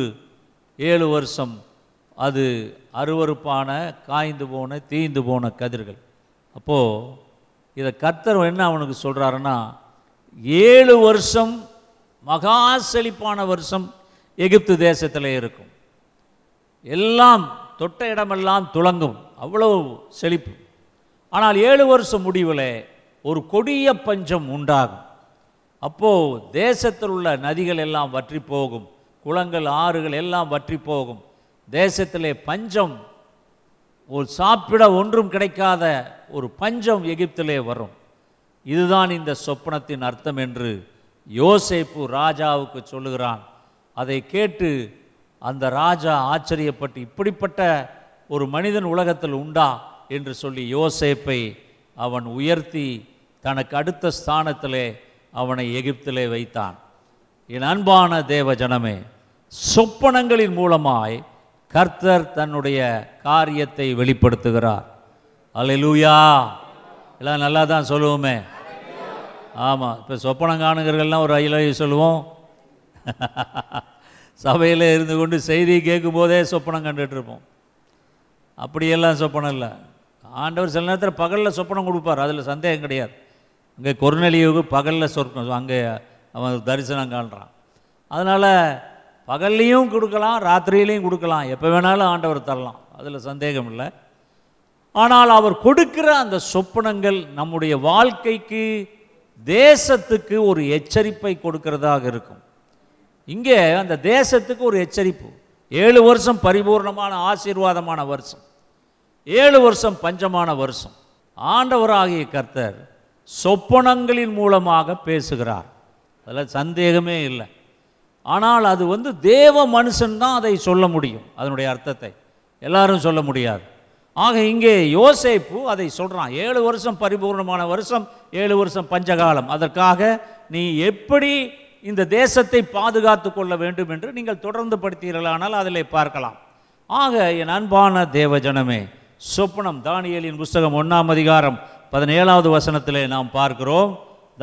7 வருஷம் அது அருவருப்பான காய்ந்து போன தீந்து போன கதிர்கள். அப்போது இதை கர்த்தர் என்ன அவனுக்கு சொல்கிறாருன்னா, 7 வருஷம் மகா செழிப்பான வருஷம் எகிப்து தேசத்தில் இருக்கும். எல்லாம் தொட்ட இடமெல்லாம் துளங்கும், அவ்வளோ செழிப்பு. ஆனால் 7 வருஷம் முடிவில் ஒரு கொடிய பஞ்சம் உண்டாகும். அப்போது தேசத்தில் உள்ள நதிகள் எல்லாம் வற்றி போகும், குளங்கள் ஆறுகள் எல்லாம் வற்றி போகும். தேசத்திலே பஞ்சம், ஒரு சாப்பிட ஒன்றும் கிடைக்காத ஒரு பஞ்சம் எகிப்திலே வரும். இதுதான் இந்த சொப்பனத்தின் அர்த்தம் என்று யோசேப்பு ராஜாவுக்கு சொல்லுகிறான். அதை கேட்டு அந்த ராஜா ஆச்சரியப்பட்டு, இப்படிப்பட்ட ஒரு மனிதன் உலகத்தில் உண்டா என்று சொல்லி யோசேப்பை அவன் உயர்த்தி தனக்கு அடுத்த ஸ்தானத்திலே அவனை எகிப்திலே வைத்தான். என் அன்பான தேவ ஜனமே, சொப்பனங்களின் மூலமாய் கர்த்தர் தன்னுடைய காரியத்தை வெளிப்படுத்துகிறார். அல்லேலூயா. எல்லாம் நல்லா தான் சொல்லுவோமே. ஆமாம், இப்போ சொப்பனம் காணுகிறவர்கள்லாம் ஒரு ஐலோய் சொல்லுவோம். சபையில் இருந்து கொண்டு செய்தி கேட்கும் போதே சொப்பனம் கண்டுகிட்ருப்போம். அப்படியெல்லாம் சொப்பனம் இல்லை. ஆண்டவர் சில நேரத்தில் பகலில் சொப்பனம் கொடுப்பார், அதில் சந்தேகம் கிடையாது. இங்கே கொர்நேலியுவுக்கு பகலில் சொற்பம், அங்கே அவன் தரிசனம் காண்றான். அதனால் பகல்லையும் கொடுக்கலாம், ராத்திரியிலையும் கொடுக்கலாம், எப்போ வேணாலும் ஆண்டவர் தரலாம், அதில் சந்தேகம் இல்லை. ஆனால் அவர் கொடுக்கிற அந்த சொப்பனங்கள் நம்முடைய வாழ்க்கைக்கு, தேசத்துக்கு ஒரு எச்சரிப்பை கொடுக்கிறதாக இருக்கும். இங்கே அந்த தேசத்துக்கு ஒரு எச்சரிப்பு. 7 வருஷம் பரிபூர்ணமான ஆசீர்வாதமான வருஷம், 7 வருஷம் பஞ்சமான வருஷம். ஆண்டவராகிய கர்த்தர் சொப்பனங்களின் மூலமாக பேசுகிறார், அதில் சந்தேகமே இல்லை. ஆனால் அது தேவ மனுஷன்தான் அதை சொல்ல முடியும், அதனுடைய அர்த்தத்தை எல்லாரும் சொல்ல முடியாது. ஆக இங்கே யோசேப்பு அதை சொல்கிறான். 7 வருஷம் பரிபூர்ணமான வருஷம், 7 வருஷம் பஞ்சகாலம். அதற்காக நீ எப்படி இந்த தேசத்தை பாதுகாத்து கொள்ள வேண்டும் என்று நீங்கள் தொடர்ந்து படுத்தீர்களானால் அதில் பார்க்கலாம். ஆக என் அன்பான தேவஜனமே, சொப்பனம் தானியேலின் புஸ்தகம் 1ஆம் அதிகாரம் 17வது வசனத்தில் நாம் பார்க்கிறோம்.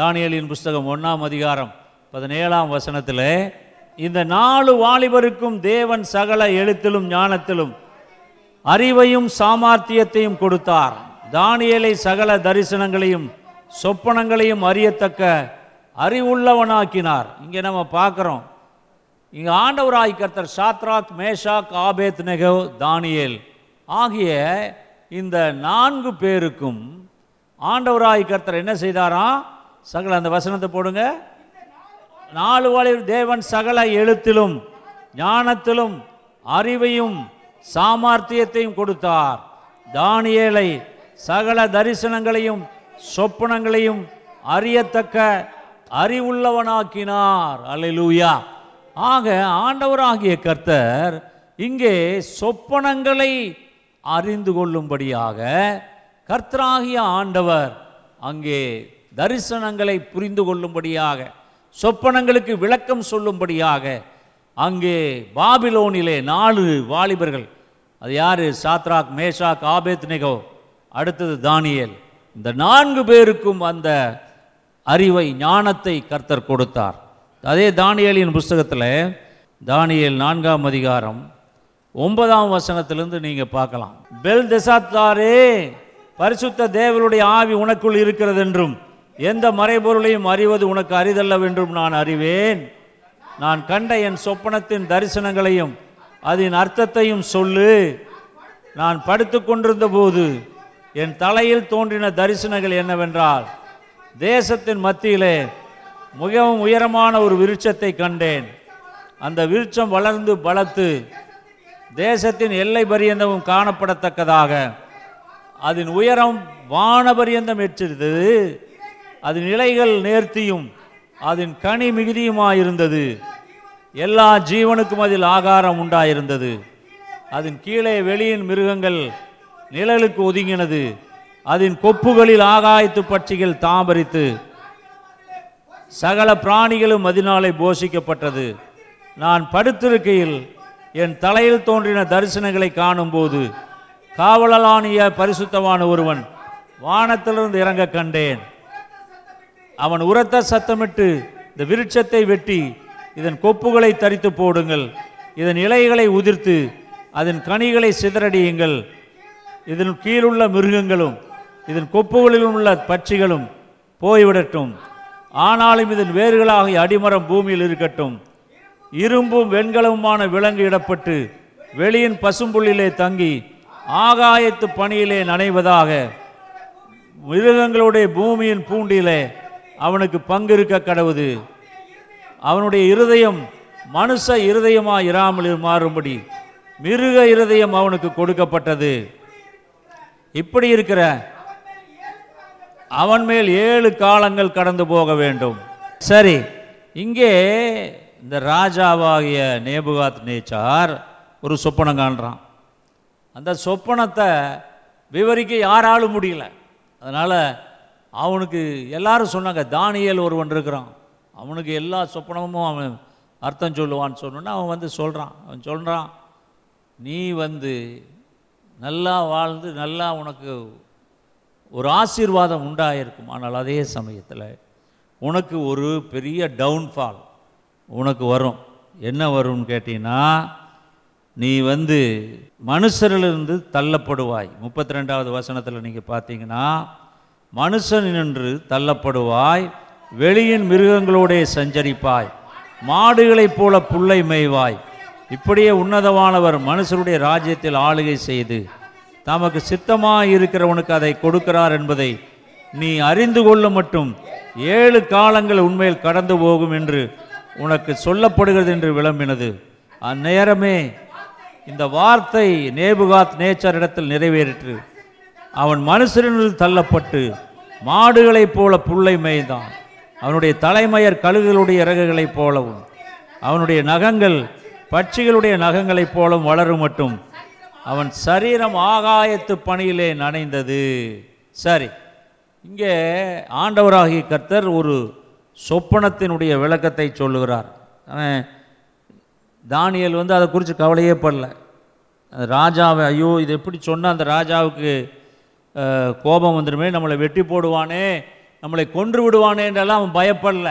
தானியேலின் புஸ்தகம் 1ஆம் அதிகாரம் 17ஆம் வசனத்தில், இந்த 4 வாலிபருக்கும் தேவன் சகல எழுத்திலும் ஞானத்திலும் அறிவையும் சாமர்த்தியத்தையும் கொடுத்தார். தானியேலை சகல தரிசனங்களையும் சொப்பனங்களையும் அறியத்தக்க அறிவுள்ளவனாக்கினார். இங்கே நம்ம பார்க்குறோம், இங்கே ஆண்டவராய் கர்த்தர் சாத்ராக், மேஷாக், ஆபேத்நேகோ, தானியேல் ஆகிய இந்த 4 பேருக்கும் ஆண்டவராய் கர்த்தர் என்ன செய்தாராம்? சகல, அந்த வசனத்தை போடுங்க, 4 வாலிபர் தேவன் சகல எழுத்திலும் ஞானத்திலும் அறிவையும் சாமர்த்தியத்தையும் கொடுத்தார். தானியேலை சகல தரிசனங்களையும் சொப்பனங்களையும் அறியத்தக்க அறிவுள்ளவனாக்கினார். அல்லேலூயா. ஆக ஆண்டவராகிய கர்த்தர் இங்கே சொப்பனங்களை அறிந்து கொள்ளும்படியாக கர்த்தராகிய ஆண்டவர் அங்கே தரிசனங்களை புரிந்து கொள்ளும்படியாக, சொப்பனங்களுக்கு விளக்கம் சொல்லும்படியாக அங்கே பாபிலோனிலே 4 வாலிபர்கள், அது யார்? சாத்ராக், மேஷாக், ஆபேத்நேகோ, அடுத்தது தானியேல், இந்த 4 பேருக்கும் அந்த அறிவை, ஞானத்தை கர்த்தர் கொடுத்தார். அதே தானியேலின் புஸ்தகத்தில், தானியேல் 4ஆம் அதிகாரம் 9ஆம் வசனத்திலிருந்து நீங்கள் பார்க்கலாம். பெல்தெசாத்தாரே, பரிசுத்த தேவனுடைய ஆவி உனக்குள் இருக்கிறது என்றும் எந்த மறைபொருளையும் அறிவது உனக்கு அறிதல்லவென்றும் நான் அறிவேன். நான் கண்ட என் சொப்பனத்தின் தரிசனங்களையும் அதன் அர்த்தத்தையும் சொல்லு. நான் படுத்து கொண்டிருந்த போது என் தலையில் தோன்றின தரிசனங்கள் என்னவென்றால், தேசத்தின் மத்தியிலே மிகவும் உயரமான ஒரு விருட்சத்தை கண்டேன். அந்த விருட்சம் வளர்ந்து பலத்து தேசத்தின் எல்லை பரியந்தமும் காணப்படத்தக்கதாக, அதன் உயரம் வானபரியந்தம் எட்டிருந்தது, அதன் இலைகள் நேர்த்தியும் அதன் கனி மிகுதியுமாயிருந்தது, எல்லா ஜீவனுக்கும் அதில் ஆகாரம் உண்டாயிருந்தது. அதன் கீழே வெளியின் மிருகங்கள் நிழலுக்கு ஒதுங்கினது, அதன் கொப்புகளில் ஆகாயத்து பட்சிகள் தாமரித்து சகல பிராணிகளும் அதனாலே போஷிக்கப்பட்டது. நான் படுத்திருக்கையில் என் தலையில் தோன்றின தரிசனங்களை காணும்போது காவலாளிய பரிசுத்தவான் ஒருவன் வானத்திலிருந்து இறங்க கண்டேன். அவன் உரத்த சத்தமிட்டு, இந்த விருட்சத்தை வெட்டி இதன் கொப்புகளை தரித்து போடுங்கள், இதன் இலைகளை உதிர்த்து அதன் கனிகளை சிதறடியுங்கள், இதன் கீழுள்ள மிருகங்களும் இதன் கொப்புகளிலும் உள்ள பட்சிகளும் போய்விடட்டும், ஆனாலும் இதன் வேர்களாகிய அடிமரம் பூமியில் இருக்கட்டும், இரும்பும் வெண்கலமுமான விலங்கு இடப்பட்டு வெளியின் பசும்புள்ளிலே தங்கி ஆகாயத்து பணியிலே நனைவதாக, மிருகங்களுடைய பூமியின் பூண்டிலே அவனுக்கு பங்கு இருக்க கடவுது. அவனுடைய இருதயம் மனுஷ இருதயமாக இராமல் மாறும்படி மிருக இருதயம் அவனுக்கு கொடுக்கப்பட்டது. இப்படி இருக்கிற அவன் மேல் 7 காலங்கள் கடந்து போக வேண்டும். சரி, இங்கே இந்த ராஜாவாகிய நேபுகாத்நேச்சார் ஒரு சொப்பனம் காண்றான். அந்த சொப்பனத்தை விவரிக்க யாராலும் முடியல. அதனால் அவனுக்கு எல்லாரும் சொன்னாங்க, தானியேல் ஒருவன் இருக்கிறான், அவனுக்கு எல்லா சொப்பனமும் அவன் அர்த்தம் சொல்லுவான்னு சொன்னோன்னா அவன் சொல்கிறான். நீ வந்து நல்லா வாழ்ந்து நல்லா உனக்கு ஒரு ஆசீர்வாதம் உண்டாயிருக்கும். ஆனால் அதே சமயத்தில் உனக்கு ஒரு பெரிய டவுன்ஃபால் உனக்கு வரும். என்ன வரும்னு கேட்டிங்கன்னா, நீ வந்து மனுஷரிலிருந்து தள்ளப்படுவாய். 32வது வசனத்தில் நீங்கள் பார்த்தீங்கன்னா, மனுஷனின்று தள்ளப்படுவாய், வெளியின் மிருகங்களோடே சஞ்சரிப்பாய், மாடுகளைப் போல புல்லை மேய்வாய். இப்படியே உன்னதமானவர் மனுஷருடைய ராஜ்யத்தில் ஆளுகை செய்து தமக்கு சித்தமாக இருக்கிறவனுக்கு அதை கொடுக்கிறார் என்பதை நீ அறிந்து கொள்ள மட்டும் 7 காலங்கள் உண்மையில் கடந்து போகும் என்று உனக்கு சொல்லப்படுகிறது என்று விளம்பினது. அந்நேரமே இந்த வார்த்தை நேபுகாத்நேச்சார் இடத்தில் நிறைவேறிற்று. அவன் மனுஷரினுள் தள்ளப்பட்டு மாடுகளைப் போல புல்லை மேய்ந்தான். அவனுடைய தலைமயர் கழுகுகளுடைய இறகுகளைப் போலவும் அவனுடைய நகங்கள் பட்சிகளுடைய நகங்களைப் போலும் வளரும் மட்டும் அவன் சரீரம் ஆகாயத்து பணியிலே நனைந்தது. சரி, இங்கே ஆண்டவராகிய கர்த்தர் ஒரு சொப்பனத்தினுடைய விளக்கத்தை சொல்லுகிறார். தானியேல் வந்து அதை குறித்து கவலையே படல. ராஜாவை, ஐயோ இது எப்படி சொன்னால் அந்த ராஜாவுக்கு கோபம் வந்துடுமே, நம்மளை வெட்டி போடுவானே, நம்மளை கொன்று விடுவானேன்றெல்லாம் அவன் பயப்படல.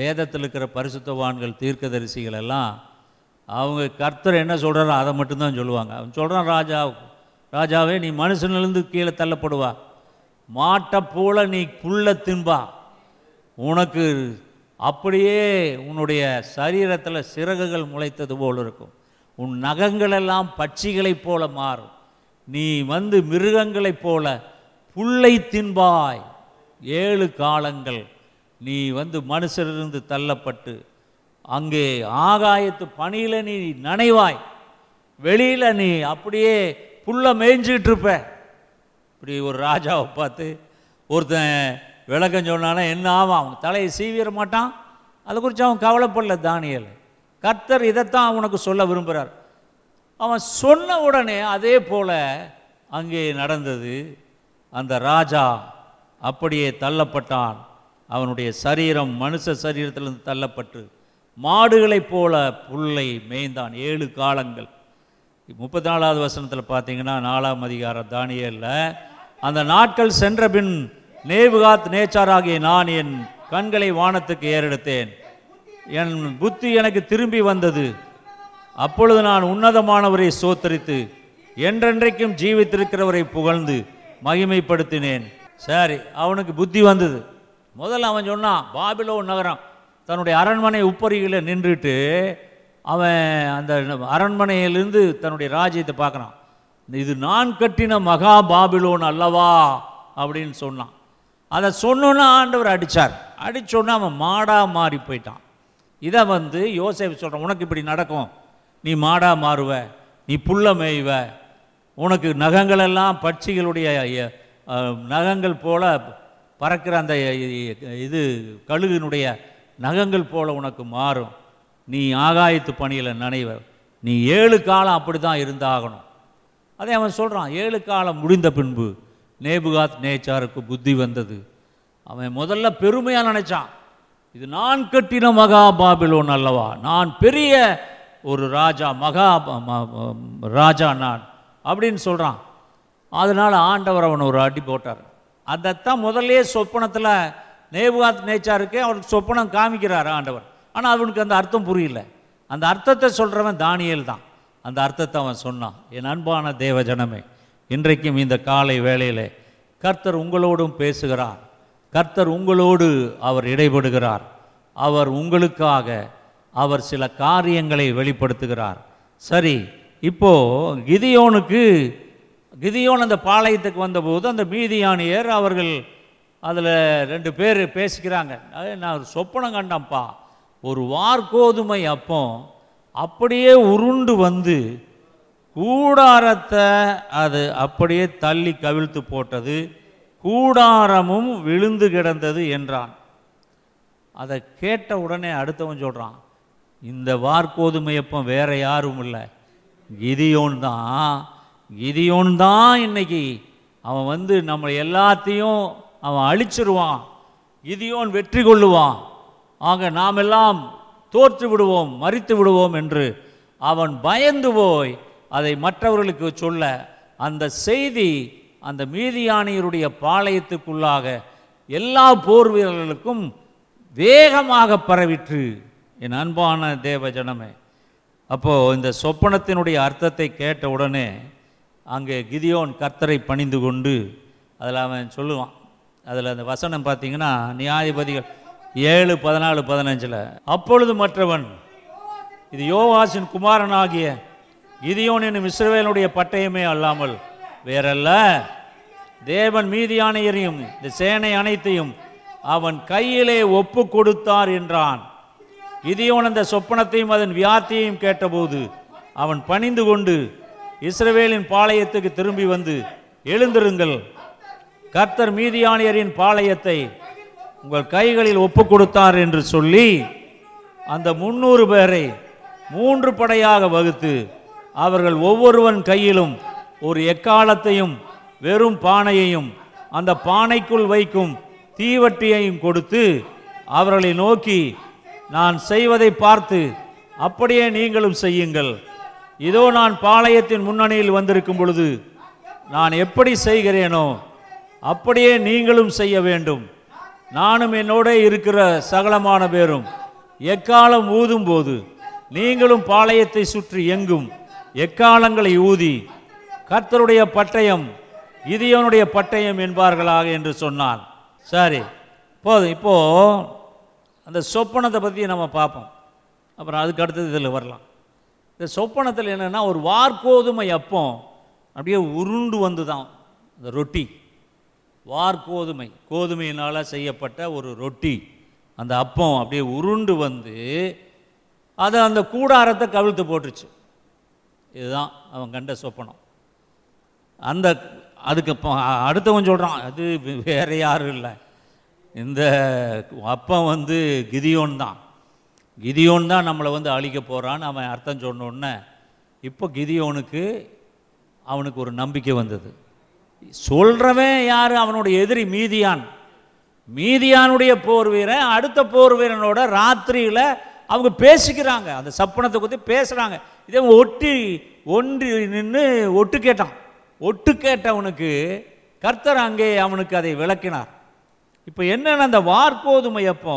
வேதத்தில் இருக்கிற பரிசுத்தவான்கள் தீர்க்கதரிசிகள் எல்லாம் அவங்க கர்த்தர் என்ன சொல்கிறாரோ அதை மட்டும்தான் சொல்லுவாங்க. அவன் சொல்கிறான், ராஜாவே நீ மனுஷனிலிருந்து கீழே தள்ளப்படுவா, மாட்டை போல நீ புல்லை தின்பா, உனக்கு அப்படியே உன்னுடைய சரீரத்தில் சிறகுகள் முளைத்தது போல் இருக்கும், உன் நகங்களெல்லாம் பட்சிகளைப் போல மாறும், நீ வந்து மிருகங்களைப் போல புல்லை தின்பாய். 7 காலங்கள் நீ வந்து மனுஷனிலிருந்து தள்ளப்பட்டு அங்கே ஆகாயத்து பணியில் நீ நனைவாய், வெளியில் நீ அப்படியே புல்லை மேய்ஞ்சிக்கிட்டு இருப்ப. இப்படி ஒரு ராஜாவை பார்த்து ஒருத்தன் விளக்கம் சொன்னானா என்ன ஆவான்? அவன் தலையை சீவிட மாட்டான். அதை குறித்து அவன் கவலைப்படல தானியேல். கர்த்தர் இதைத்தான் அவனுக்கு சொல்ல விரும்புகிறார். அவன் சொன்ன உடனே அதே போல் அங்கே நடந்தது. அந்த ராஜா அப்படியே தள்ளப்பட்டான். அவனுடைய சரீரம் மனுஷ சரீரத்திலிருந்து தள்ளப்பட்டு மாடுகளைப் போல புல்லை மேய்ந்தான் 7 காலங்கள். 34வது வசனத்தில் பார்த்தீங்கன்னா, 4ஆம் அதிகாரம் தானியேலில், அந்த நாட்கள் சென்ற பின் நேபுகாத்நேச்சாராகிய நான் என் கண்களை வானத்துக்கு ஏறெடுத்தேன், என் புத்தி எனக்கு திரும்பி வந்தது. அப்பொழுது நான் உன்னதமானவரை ஸ்தோத்திரித்து என்றென்றைக்கும் ஜீவித்திருக்கிறவரை புகழ்ந்து மகிமைப்படுத்தினேன். சரி, அவனுக்கு புத்தி வந்தது. முதல்ல அவன் சொன்னான், பாபிலோன் நகரம் தன்னுடைய அரண்மனை உப்பரியில் நின்றுட்டு அவன் அந்த அரண்மனையிலிருந்து தன்னுடைய ராஜ்யத்தை பார்க்குறான். இது நான் கட்டின மகா பாபிலோன் அல்லவா அப்படின்னு சொன்னான். அதை சொன்னோன்னா ஆண்டவர் அடித்தார். அடித்தோன்னா அவன் மாடாக மாறி போயிட்டான். இதை வந்து யோசேப்பு சொல்கிறான், உனக்கு இப்படி நடக்கும், நீ மாடாக மாறுவ, நீ புல்லை மேய்வ, உனக்கு நகங்களெல்லாம் பட்சிகளுடைய நகங்கள் போல பறக்கிற அந்த இது கழுகினுடைய நகங்கள் போல உனக்கு மாறும், நீ ஆகாயத்து பணியில் நனைவ, நீ 7 காலம் அப்படி தான் இருந்தாகணும். அதே அவன் சொல்கிறான், 7 காலம் முடிந்த பின்பு நேபுகாத்நேச்சாருக்கு புத்தி வந்தது. அவன் முதல்ல பெருமையாக நினைச்சான், இது நான் கட்டின மகா பாபிலோன் அல்லவா, நான் பெரிய ஒரு ராஜா, மகா ராஜா நான் அப்படின்னு சொல்கிறான். அதனால் ஆண்டவர் அவன் ஒரு அடி போட்டார். அதைத்தான் முதல்ல சொப்பனத்தில் நேபுகாத்நேச்சாருக்கு அவனுக்கு சொப்பனம் காமிக்கிறார் ஆண்டவர். ஆனால் அவனுக்கு அந்த அர்த்தம் புரியல. அந்த அர்த்தத்தை சொல்கிறவன் தானியேல் தான். அந்த அர்த்தத்தை அவன் சொன்னான், என் அன்பான தேவஜனமே, இன்றைக்கும் இந்த காலை வேளையில் கர்த்தர் உங்களோடும் பேசுகிறார். கர்த்தர் உங்களோடு அவர் இடைபடுகிறார். அவர் உங்களுக்காக அவர் சில காரியங்களை வெளிப்படுத்துகிறார். சரி, இப்போது கிதியோன் அந்த பாளையத்துக்கு வந்தபோது அந்த மீதியானியர் அவர்கள் அதில் 2 பேர் பேசிக்கிறாங்க. நான் சொப்பனம் கண்டான்ப்பா, ஒரு வார்கோதுமை அப்போ அப்படியே உருண்டு வந்து கூடாரத்தை அது அப்படியே தள்ளி கவிழ்த்து போட்டது, கூடாரமும் விழுந்து கிடந்தது என்றான். அதை கேட்ட உடனே அடுத்தவன் சொல்கிறான், இந்த வார்கோதுமையப்போ வேறு யாரும் இல்லை, கிதியோன் தான் இன்னைக்கு அவன் வந்து நம்ம எல்லாத்தையும் அவன் அழிச்சிருவான், கிதியோன் வெற்றி கொள்ளுவான், ஆக நாம் எல்லாம் தோற்று விடுவோம், மரித்து விடுவோம் என்று அவன் பயந்து போய் அதை மற்றவர்களுக்கு சொல்ல அந்த செய்தி அந்த மீதியானியருடைய பாளையத்துக்குள்ளாக எல்லா போர் வீரர்களுக்கும் வேகமாக பரவிற்று. என் அன்பான தேவ ஜனமே, அப்போது இந்த சொப்பனத்தினுடைய அர்த்தத்தை கேட்ட உடனே அங்கே கிதியோன் கர்த்தரை பணிந்து கொண்டு அதில் அவன் சொல்லுவான். அதில் அந்த வசனம் பார்த்தீங்கன்னா நியாயபதிகள் 7:14-15, அப்பொழுது மற்றவன், இது யோவாசின் குமாரனாகிய கிதியோன் என்னும் இஸ்ரவேலுடைய பட்டயமே அல்லாமல் வேறல்ல, தேவன் மீதியானையரையும் இந்த சேனை அனைத்தையும் அவன் கையிலே ஒப்பு கொடுத்தார் என்றான். கிதியோன் அந்த சொப்பனத்தையும் அதன் வியார்த்தியையும் கேட்டபோது அவன் பணிந்து கொண்டு இஸ்ரவேலின் பாளையத்துக்கு திரும்பி வந்து, எழுந்திருங்கள், கர்த்தர் மீதியானியரின் பாளையத்தை உங்கள் கைகளில் ஒப்பு கொடுத்தார் என்று சொல்லி அந்த 300 பேரை 3 படையாக வகுத்து அவர்கள் ஒவ்வொருவன் கையிலும் ஒரு எக்காலத்தையும் வெறும் பானையையும் அந்த பானைக்குள் வைக்கும் தீவட்டியையும் கொடுத்து அவர்களை நோக்கி, நான் செய்வதை பார்த்து அப்படியே நீங்களும் செய்யுங்கள். இதோ நான் பாளையத்தின் முன்னணியில் வந்திருக்கும் பொழுது நான் எப்படி செய்கிறேனோ அப்படியே நீங்களும் செய்ய வேண்டும். நானும் என்னோட இருக்கிற சகலமான பேரும் எக்காலம் ஊதும் போது நீங்களும் பாளையத்தை சுற்றி எங்கும் எக்காலங்களை ஊதி, கர்த்தருடைய பட்டயம் கிதியோனுடைய பட்டயம் என்பார்களாக என்று சொன்னான். சரி, போதும். இப்போது அந்த சொப்பனத்தை பற்றி நம்ம பார்ப்போம், அப்புறம் அதுக்கு அடுத்தது இதில் வரலாம். இந்த சொப்பனத்தில் என்னென்னா, ஒரு வார்கோதுமை அப்பம் அப்படியே உருண்டு வந்து தான் இந்த ரொட்டி, வார்கோதுமை கோதுமையினால் செய்யப்பட்ட ஒரு ரொட்டி, அந்த அப்பம் அப்படியே உருண்டு வந்து அதை அந்த கூடாரத்தை கவிழ்த்து போட்டுச்சு. இதுதான் அவன் கண்ட சொப்பனம். அந்த அதுக்கு அடுத்தவன் சொல்கிறான், அது வேறு யாரும் இல்லை, இந்த அப்பம் வந்து கிதியோன் தான், கிதியோன் தான் நம்மளை வந்து அழிக்க போகிறான்னு அவன் அர்த்தம் சொன்னோடனே இப்போ கிதியோனுக்கு அவனுக்கு ஒரு நம்பிக்கை வந்தது. சொல்கிறவன் யார்? அவனுடைய எதிரி மீதியான். மீதியானுடைய போர் வீரன் அடுத்த போர் வீரனோட ராத்திரியில் அவங்க பேசிக்கிறாங்க, அந்த சப்பனத்தை பற்றி பேசுகிறாங்க. இதே ஒன்றி நின்று ஒட்டு கேட்டவனுக்கு கர்த்தர் அங்கே அவனுக்கு அதை விளக்கினார். இப்போ என்னென்ன, அந்த வார்கோதுமை அப்போ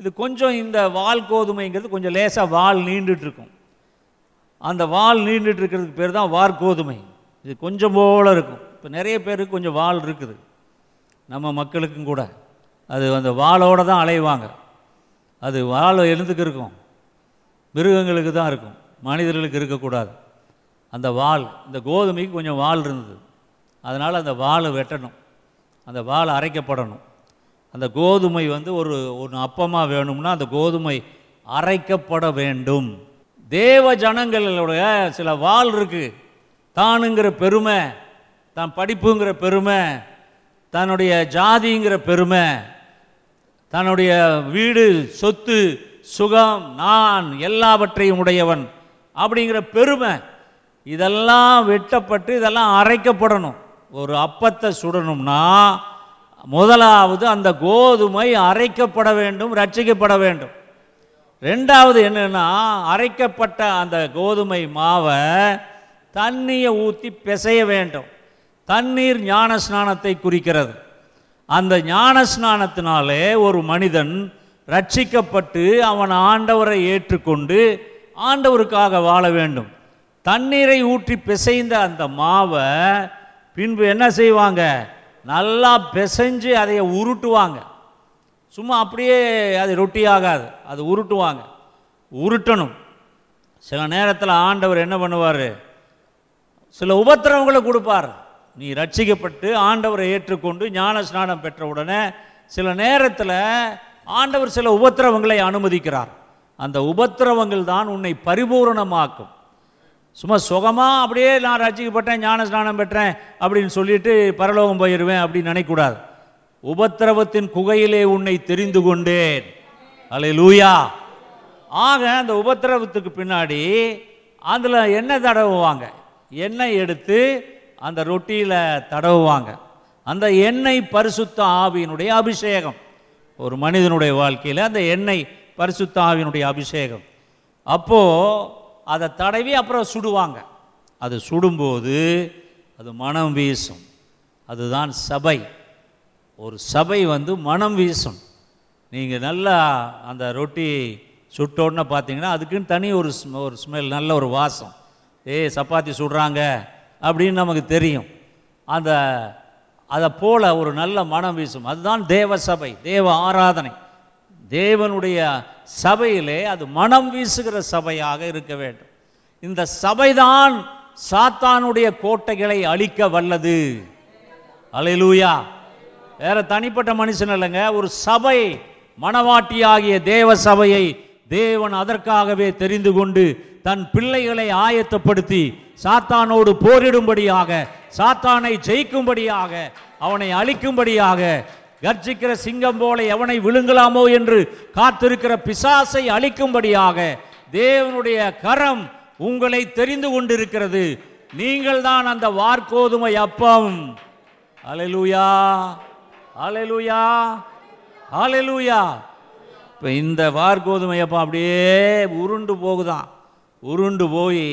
இது கொஞ்சம், இந்த வால் கோதுமைங்கிறது கொஞ்சம் லேசாக வால் நீண்டுட்டுருக்கும், அந்த வால் நீண்டுட்டுருக்கிறதுக்கு பேர் தான் வார்கோதுமை. இது கொஞ்சம் போல் இருக்கும். இப்போ நிறைய பேருக்கு கொஞ்சம் வால் இருக்குது, நம்ம மக்களுக்கும் கூட. அது அந்த வாலோடு தான் அலைவாங்க, அது வால் எழுந்துக்கு இருக்கும், மிருகங்களுக்கு தான் இருக்கும், மனிதர்களுக்கு இருக்கக்கூடாது. அந்த வால், இந்த கோதுமைக்கு கொஞ்சம் வால் இருந்தது, அதனால் அந்த வாலை வெட்டணும், அந்த வால் அரைக்கப்படணும். அந்த கோதுமை வந்து ஒரு ஒரு அப்பமாக வேணும்னா அந்த கோதுமை அரைக்கப்பட வேண்டும். தேவ ஜனங்களுடைய சில வால் இருக்குது, தானுங்கிற பெருமை, தான் படிப்புங்கிற பெருமை, தன்னுடைய ஜாதிங்கிற பெருமை, தன்னுடைய வீடு சொத்து சுகம் நான் எல்லாவற்றையும் உடையவன் அப்படிங்கிற பெருமை, இதெல்லாம் வெட்டப்பட்டு இதெல்லாம் அரைக்கப்படணும். ஒரு அப்பத்தை சுடணும்னா முதலாவது அந்த கோதுமை அரைக்கப்பட வேண்டும், ரட்சிக்கப்பட வேண்டும். ரெண்டாவது என்னென்னா, அரைக்கப்பட்ட அந்த கோதுமை மாவை தண்ணியை ஊற்றி பிசைய வேண்டும். தண்ணீர் ஞான ஸ்நானத்தை குறிக்கிறது. அந்த ஞான ஸ்நானத்தினாலே ஒரு மனிதன் ரட்சிக்கப்பட்டு அவன் ஆண்டவரை ஏற்றுக்கொண்டு ஆண்டவருக்காக வாழ வேண்டும். தண்ணீரை ஊற்றி பிசைந்த அந்த மாவை பின்பு என்ன செய்வாங்க, நல்லா பிசைஞ்சு அதை உருட்டுவாங்க. சும்மா அப்படியே அது ரொட்டி ஆகாது, அது உருட்டுவாங்க, உருட்டணும். சில நேரத்தில் ஆண்டவர் என்ன பண்ணுவார், சில உபத்திரவங்களை கொடுப்பார். நீ ரட்சிக்கப்பட்டு ஆண்டவரை ஏற்றுக்கொண்டு ஞான ஸ்நானம் பெற்ற உடனே சில நேரத்தில் ஆண்டவர் சில உபத்திரவங்களை அனுமதிக்கிறார். அந்த உபத்திரவங்கள் தான் உன்னை பரிபூரணமாக்கும். சும்மா சுகமாக அப்படியே நான் ரட்சிக்கப்பட்டேன் ஞான ஸ்நானம் பெற்றேன் அப்படின்னு சொல்லிட்டு பரலோகம் போயிடுவேன் அப்படின்னு நினைக்கூடாது. உபத்திரவத்தின் குகையிலே உன்னை தெரிந்து கொண்டேன். அல்லேலூயா. ஆக அந்த உபத்திரவத்துக்கு பின்னாடி அதில் எண்ணெய் தடவுவாங்க, எண்ணெய் எடுத்து அந்த ரொட்டியில் தடவுவாங்க. அந்த எண்ணெய் பரிசுத்த ஆவியினுடைய அபிஷேகம். ஒரு மனிதனுடைய வாழ்க்கையில் அந்த எண்ணெய் பரிசுத்த ஆவியினுடைய அபிஷேகம். அப்போது அதை தடவி அப்புறம் சுடுவாங்க. அது சுடும்போது அது மனம் வீசும். அதுதான் சபை. ஒரு சபை வந்து மனம் வீசும். நீங்கள் நல்லா அந்த ரொட்டி சுட்டோன்னு பார்த்தீங்கன்னா அதுக்குன்னு தனி ஒரு ஸ்மெல், நல்ல ஒரு வாசம். சப்பாத்தி சுடுறாங்க அப்படின்னு நமக்கு தெரியும். அந்த அதை போல் ஒரு நல்ல மனம் வீசும். அதுதான் தேவ சபை, தேவ ஆராதனை. தேவனுடைய சபையிலே அது மனம் வீசுகிற சபையாக இருக்க வேண்டும். இந்த சபைதான் சாத்தானுடைய கோட்டைகளை அழிக்க வல்லது. அல்லேலூயா. வேற தனிப்பட்ட மனுஷன் இல்லைங்க, ஒரு சபை, மணவாட்டியாகிய தேவ சபையை தேவன் அதற்காகவே தெரிந்து கொண்டு தன் பிள்ளைகளை ஆயத்தப்படுத்தி சாத்தானோடு போரிடும்படியாக, சாத்தானை ஜெயிக்கும்படியாக, அவனை அழிக்கும்படியாக, கர்ஜிக்கிற சிங்கம் போல எவனை விழுங்கலாமோ என்று காத்திருக்கிற பிசாசை அழிக்கும்படியாக தேவனுடைய கரம் உங்களை தெரிந்து கொண்டிருக்கிறது. நீங்கள் தான் அந்த வார்கோதுமை அப்பம். அல்லேலூயா, அல்லேலூயா, அல்லேலூயா. இப்போ இந்த வார்கோதுமை அப்பம் அப்படியே உருண்டு போகுதான். உருண்டு போய்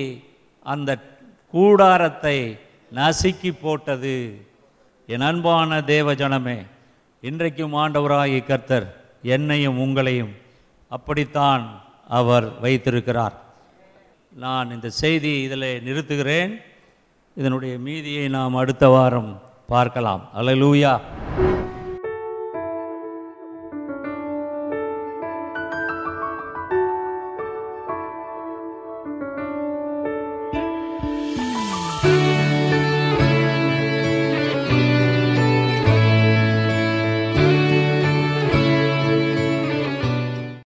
அந்த கூடாரத்தை நசுக்கி போட்டது. என் அன்பான தேவ ஜனமே, இன்றைக்கும் ஆண்டவராகிய கர்த்தர் என்னையும் உங்களையும் அப்படித்தான் அவர் வைத்திருக்கிறார். நான் இந்த செய்தி இதில் நிறுத்துகிறேன். இதனுடைய மீதியை நாம் அடுத்த வாரம் பார்க்கலாம். அல்லேலூயா.